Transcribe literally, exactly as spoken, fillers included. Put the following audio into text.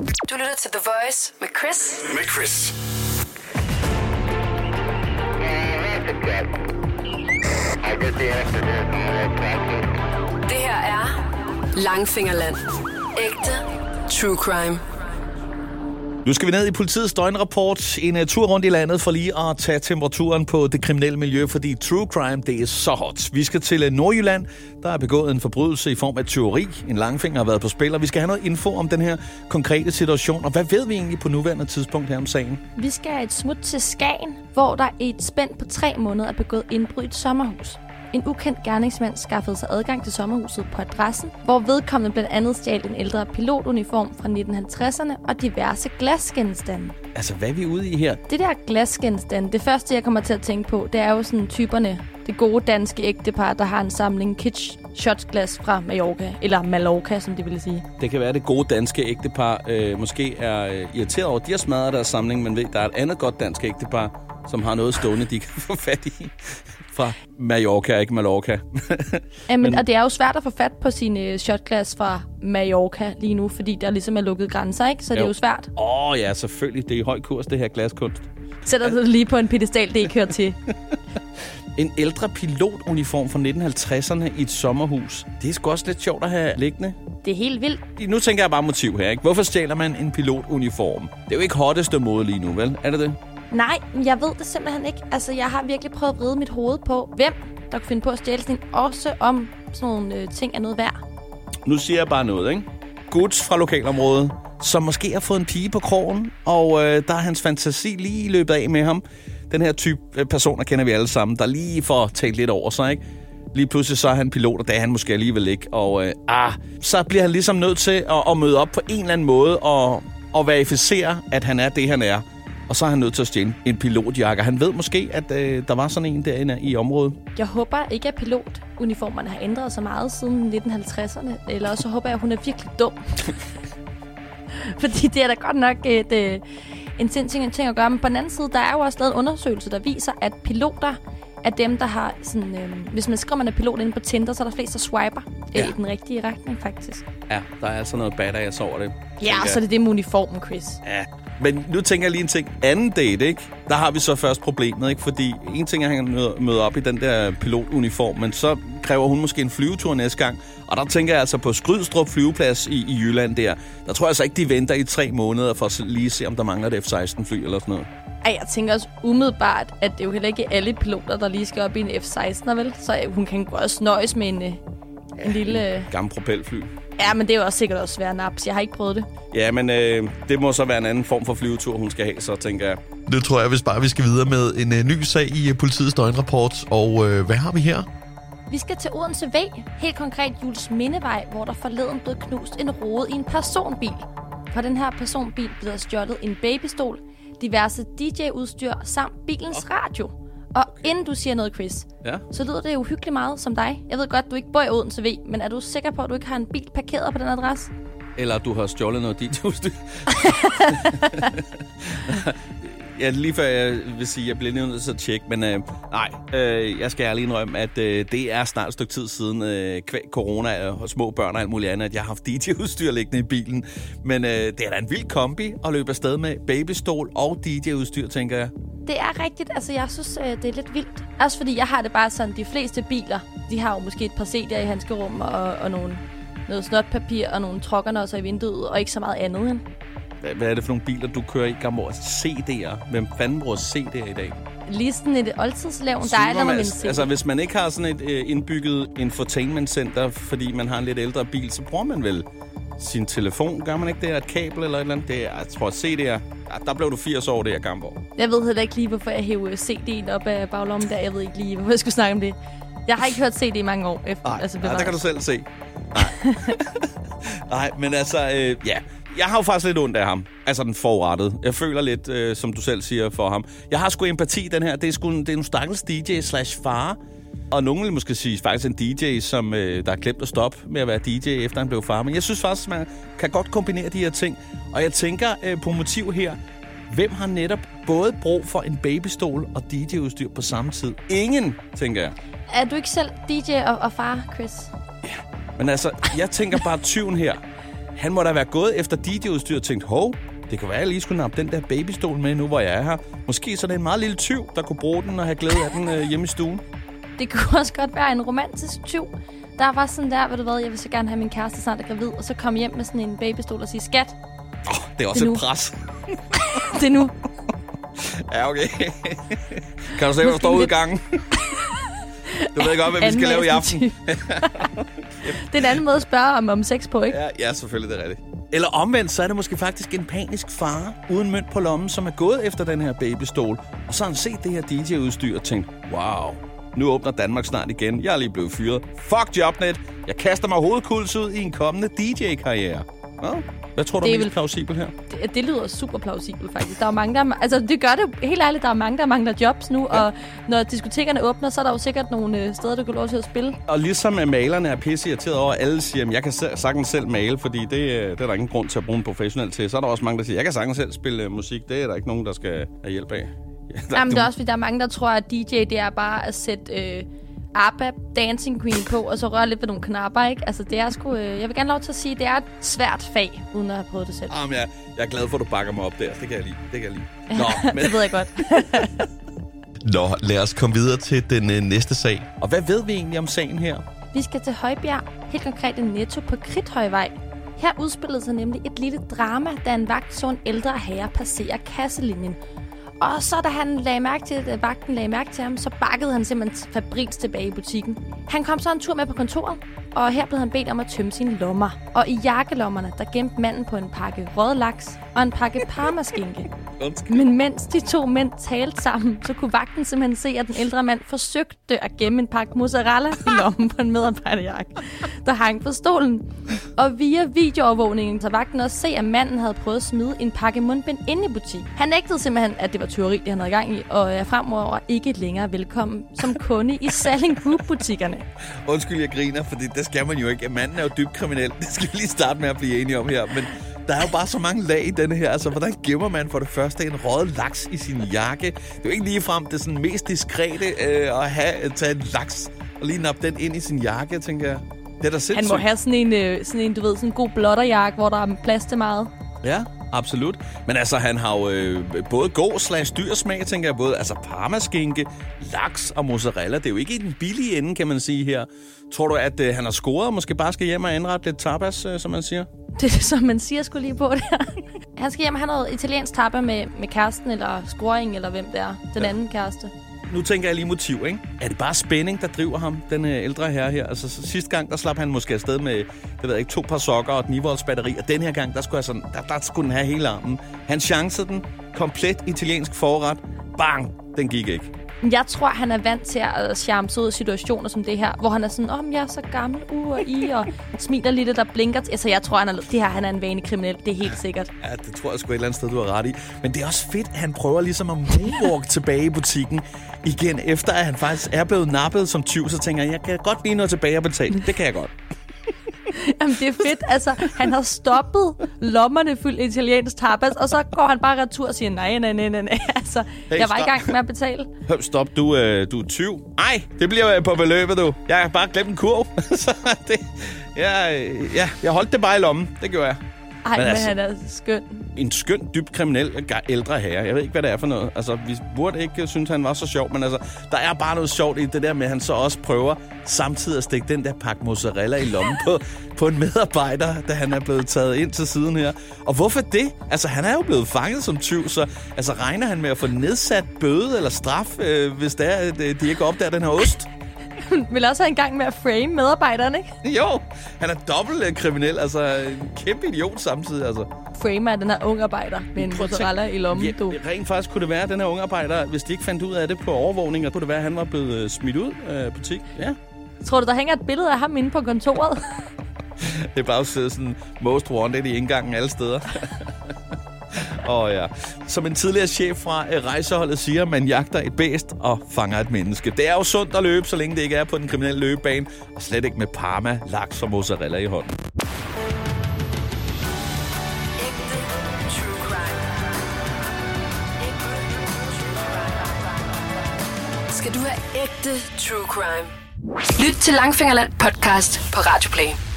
Du lytter til The Voice med Chris. Med Chris. Det her er Langfingerland. Ægte true crime. Nu skal vi ned i politiets døgnrapport, en tur rundt i landet for lige at tage temperaturen på det kriminelle miljø, fordi true crime, det er så hot. Vi skal til Nordjylland, der er begået en forbrydelse i form af tyveri. En langfinger har været på spil, og vi skal have noget info om den her konkrete situation. Og hvad ved vi egentlig på nuværende tidspunkt her om sagen? Vi skal et smut til Skagen, hvor der i et spænd på tre måneder er begået indbrud i et sommerhus. En ukendt gerningsmand skaffede sig adgang til sommerhuset på adressen, hvor vedkommende blandt andet stjal en ældre pilotuniform fra nitten halvtredserne og diverse glasgenstande. Altså, hvad er vi ude i her? Det der glasgenstande, det første jeg kommer til at tænke på, det er jo sådan typerne. Det gode danske ægtepar, der har en samling kitsch shotsglas fra Mallorca, eller Mallorca, som det ville sige. Det kan være, at det gode danske ægtepar øh, måske er øh, irriteret over, de har smadret deres samling, men ved, der er et andet godt dansk ægtepar, som har noget stående, de kan få fat i fra Mallorca, ikke Mallorca. Jamen, men, og det er jo svært at få fat på sine shotglas fra Mallorca lige nu, fordi der ligesom er lukket grænser, ikke? Så jo. Det er jo svært. Åh oh, ja, selvfølgelig. Det er i høj kurs, det her glaskunst. Sætter du det lige på en pedestal, det ikke hører til. En ældre pilotuniform fra nitten halvtredserne i et sommerhus. Det er sgu også lidt sjovt at have liggende. Det er helt vildt. Nu tænker jeg bare motiv her, ikke? Hvorfor stjæler man en pilotuniform? Det er jo ikke hotteste måde lige nu, vel? Er det det? Nej, jeg ved det simpelthen ikke. Altså, jeg har virkelig prøvet at vride mit hoved på, hvem der kunne finde på at stjæle sådan en, også om sådan nogle øh, ting er noget værd. Nu siger jeg bare noget, ikke? Guds fra lokalområdet, som måske har fået en pige på krogen, og øh, der er hans fantasi lige løbet af med ham. Den her type personer kender vi alle sammen, der lige får talt lidt over sig, ikke? Lige pludselig så er han pilot, og det er han måske alligevel ikke. Og øh, ah, så bliver han ligesom nødt til at, at møde op på en eller anden måde og, og verificere, at han er det, han er. Og så er han nødt til at stjæle en pilotjakke. Han ved måske, at øh, der var sådan en derinde i området. Jeg håber ikke, at pilotuniformerne har ændret så meget siden nitten halvtredserne. Eller så håber jeg, at hun er virkelig dum. Fordi det er da godt nok et, øh, en sindssyg ting at gøre. Men på den anden side, der er jo også lavet en undersøgelse, der viser, at piloter er dem, der har sådan... Øh, hvis man skriver, man er pilot inde på Tinder, så er der flest, der swiper øh, ja. i den rigtige retning, faktisk. Ja, der er altså noget badass over det. Ja, så er det det med uniformen, Chris. Ja. Men nu tænker jeg lige en ting. Anden date, ikke? Der har vi så først problemet, ikke? Fordi en ting er, at han møder op i den der pilotuniform, men så kræver hun måske en flyvetur næste gang. Og der tænker jeg altså på Skrydstrup flyveplads i, i Jylland der. Der tror jeg altså ikke, de venter i tre måneder for at lige se, om der mangler et F seksten fly eller sådan noget. Ej, jeg tænker også umiddelbart, at det er jo heller ikke alle piloter, der lige skal op i en F seksten, vel? Så hun kan også nøjes med en, en ja, lille... En gammel propelfly. Ja, men det er jo også sikkert også svært naps. Jeg har ikke prøvet det. Ja, men øh, det må så være en anden form for flyvetur, hun skal have, så tænker jeg. Nu tror jeg, hvis bare vi skal videre med en øh, ny sag i øh, politiets døgnrapport. Og øh, hvad har vi her? Vi skal til Odense V, helt konkret Jules Mindevej, hvor der forleden blev knust en rode i en personbil. På den her personbil blev der stjålet en babystol, diverse D J-udstyr samt bilens oh. radio. Og inden du siger noget, Chris, ja? Så lyder det uhyggeligt meget som dig. Jeg ved godt, du ikke bor i Odense V, men er du sikker på, at du ikke har en bil parkeret på den adresse? Eller du har stjålet noget dit udstyr. Ja, lige før jeg vil sige, at jeg bliver nødt til at tjekke, men øh, nej, øh, jeg skal ærlig indrømme, at øh, det er snart et stykke tid siden øh, kvæg corona og små børn og alt muligt andet, at jeg har haft D J-udstyr liggende i bilen. Men øh, det er da en vild kombi at løbe afsted med babystol og D J-udstyr, tænker jeg. Det er rigtigt. Altså, jeg synes, det er lidt vildt. Også fordi jeg har det bare sådan, de fleste biler, de har jo måske et par C D'er i handskerum og, og nogle, noget snotpapir og nogle trokkerne også i vinduet, og ikke så meget andet end. Hvad er det for nogle biler, du kører i gamle år? C D'er. Hvem fanden bruger C D'er i dag? Lige sådan et oldtidslevn, der er der med en C D. Altså, hvis man ikke har sådan et øh, indbygget infotainmentcenter, fordi man har en lidt ældre bil, så bruger man vel sin telefon. Gør man ikke det? Et kabel eller et eller andet? Det er, jeg tror, C D'er. Der blev du firs år, det her gamle år. Jeg ved heller ikke lige, hvorfor jeg hævde C D'en op af baglommen der. Jeg ved ikke lige, hvorfor jeg skulle snakke om det. Jeg har ikke hørt C D i mange år. Efter, nej, altså, nej der kan du selv se. Nej, nej men altså, øh, ja... Jeg har jo faktisk lidt ondt af ham. Altså den forrettede. Jeg føler lidt, øh, som du selv siger, for ham. Jeg har sgu empati den her. Det er sgu en, det er en stakkels D J slash far. Og nogen vil måske sige, faktisk en D J, som øh, der er glemt at stoppe med at være D J, efter han blev far. Men jeg synes faktisk, man kan godt kombinere de her ting. Og jeg tænker øh, på motiv her. Hvem har netop både brug for en babystol og D J-udstyr på samme tid? Ingen, tænker jeg. Er du ikke selv D J og, og far, Chris? Ja, men altså, jeg tænker bare tyven her. Han må da være gået efter D J-udstyr og tænkt, hov, det kunne være, at jeg lige skulle nappe den der babystol med nu, hvor jeg er her. Måske så er det en meget lille tyv, der kunne bruge den og have glæde af den øh, hjemme i stuen. Det kunne også godt være en romantisk tyv. Der var sådan der, ved du hvad, jeg vil så gerne have min kæreste snart er gravid, og så komme hjem med sådan en babystol og sige, skat. Oh, det er også det et pres. Det er nu. Ja, okay. Kan du se, hvor du står ude i gangen? Du ved godt, hvad vi skal lave i aften. Det er en anden måde at spørge om, om sex på, ikke? Ja, ja, selvfølgelig, det er rigtigt. Eller omvendt, så er det måske faktisk en panisk far uden mønt på lommen, som er gået efter den her babystol. Og så har han set det her D J-udstyr og tænkt, wow, nu åbner Danmark snart igen. Jeg er lige blevet fyret. Fuck Jobnet. Jeg kaster mig hovedkuls ud i en kommende D J-karriere. Nå? Hvad tror du det er, er mest plausibelt her? Det, det lyder super plausibelt, faktisk. Der er mange, der... Altså, det gør det helt ærligt. Der er mange, der mangler jobs nu. Ja. Og når diskotekerne åbner, så er der jo sikkert nogle steder, du kan lov til at spille. Og ligesom malerne er pisseirriteret over, at alle siger, at jeg kan sagtens selv male, fordi det, det er der ingen grund til at bruge en professionel til. Så er der også mange, der siger, at jeg kan sagtens selv spille musik. Det er der ikke nogen, der skal have hjælp af. Ja, der, Jamen, du... det er også, fordi der er mange, der tror, at D J, det er bare at sætte... Øh... ABBA Dancing Queen på, og så røre lidt ved nogle knapper, ikke? Altså, det er sgu... Øh, jeg vil gerne lov til at sige, det er et svært fag, uden at have prøvet det selv. Jamen, jeg, jeg er glad for, at du bakker mig op der. Det kan jeg lide. Det kan jeg lide. Nå, men... det ved jeg godt. Nå, lad os komme videre til den øh, næste sag. Og hvad ved vi egentlig om sagen her? Vi skal til Højbjerg, helt konkret en Netto på Krithøjvej. Her udspillede sig nemlig et lille drama, da en vagt så en ældre herre passerer kasselinjen. Og så da han lagde mærke til, at vagten lagde mærke til ham, så bakkede han simpelthen fabriks tilbage i butikken. Han kom så en tur med på kontoret, og her blev han bedt om at tømme sine lommer. Og i jakkelommerne, der gemte manden på en pakke rødlaks og en pakke parmaskinke. Men mens de to mænd talte sammen, så kunne vagten simpelthen se, at den ældre mand forsøgte at gemme en pakke mozzarella i lommen på en medarbejderjakke, der hang på stolen. Og via videoovervågningen, så vagten også se, at manden havde prøvet at smide en pakke mundbind inde i butikken. Han nægtede simpelthen, at det var tyveri, det han havde gang i, og er fremover ikke længere velkommen som kunde i Salling Group-butikkerne. Undskyld, jeg griner, fordi det skal man jo ikke. Manden er jo dybt kriminel. Det skal vi lige starte med at blive enige om her, men... Der er jo bare så mange lag i denne her. Altså, hvordan gemmer man for det første en røget laks i sin jakke? Det er jo ikke ligefrem det sådan mest diskrete øh, at have, at tage en laks og lige nappe den ind i sin jakke, tænker jeg. Det er da sindssygt. Han må have sådan en, øh, sådan en, du ved, sådan en god blotterjakke, hvor der er plads til meget. Ja, absolut. Men altså, han har jo øh, både god slags dyrsmag, tænker jeg. Både altså parmaskinke, laks og mozzarella. Det er jo ikke i den billige ende, kan man sige her. Tror du, at øh, han har scoret og måske bare skal hjem og indrette lidt tapas, øh, som man siger? Det er som man siger skulle lige på der. Han skal hjem og have noget italiensk tappa med, med kæresten, eller scoring, eller hvem det er. Den ja. anden kæreste. Nu tænker jeg lige motiv, ikke? Er det bare spænding, der driver ham, den øh, ældre herre her? Altså sidste gang, der slap han måske afsted med, det ved jeg ikke, to par sokker og et ni volts batteri. Og den her gang, der skulle, jeg sådan, der, der skulle den have hele armen. Han chancede den. Komplet italiensk forret. Bang! Den gik ikke. Jeg tror, han er vant til at charme sig ud af situationer som det her, hvor han er sådan, om oh, jeg er så gammel, uh, og i, og smiler lidt, der blinker. Altså, jeg tror, han er, det her, han er en vanekriminel. Det er helt sikkert. Ja, det tror jeg sgu et eller andet sted, du har ret i. Men det er også fedt, at han prøver ligesom at moonwalk tilbage i butikken igen, efter at han faktisk er blevet nappet som tyv, så tænker jeg, jeg kan godt lige noget tilbage at betale. Det kan jeg godt. Jamen, det er fedt. Altså, han har stoppet lommerne fyldt italiensk tapas, og så går han bare retur og siger, nej, nej, nej, nej. Altså, hey, jeg var stop. i gang med at betale. Høj, stop, du, øh, du er tyv. Ej, det bliver øh, på beløbet, du. Jeg har bare glemt en kurv. Så det, jeg, øh, ja, jeg holdt det bare i lommen. Det gjorde jeg. Ej, men, men altså, han er skøn. En skøn, dybt kriminel ældre herre. Jeg ved ikke, hvad det er for noget. Altså, vi burde ikke synes, han var så sjov, men altså, der er bare noget sjovt i det der med, at han så også prøver samtidig at stikke den der pakke mozzarella i lommen på, på en medarbejder, da han er blevet taget ind til siden her. Og hvorfor det? Altså, han er jo blevet fanget som tyv, så altså, regner han med at få nedsat bøde eller straf, øh, hvis det er, at øh, de ikke opdager den her ost? Vil også have en gang med at frame medarbejderne, ikke? Jo, han er dobbelt kriminel, altså en kæmpe idiot samtidig, altså. Frame er den her unge arbejder med en mozzarella i lommen, ja, du. Rent faktisk kunne det være, at den her unge arbejder, hvis de ikke fandt ud af det på overvågninger, kunne det være, at han var blevet smidt ud af øh, butik, ja. Tror du, der hænger et billede af ham inde på kontoret? Det er bare siddet sådan most wanted i indgangen alle steder. Og ja, som en tidligere chef fra rejseholdet siger, man jagter et bæst og fanger et menneske. Det er jo sundt at løbe, så længe det ikke er på den kriminelle løbebane, og slet ikke med parma, laks og mozzarella i hånden. Skal du have ægte true crime? Lyt til Langfingerland podcast på Radio Play.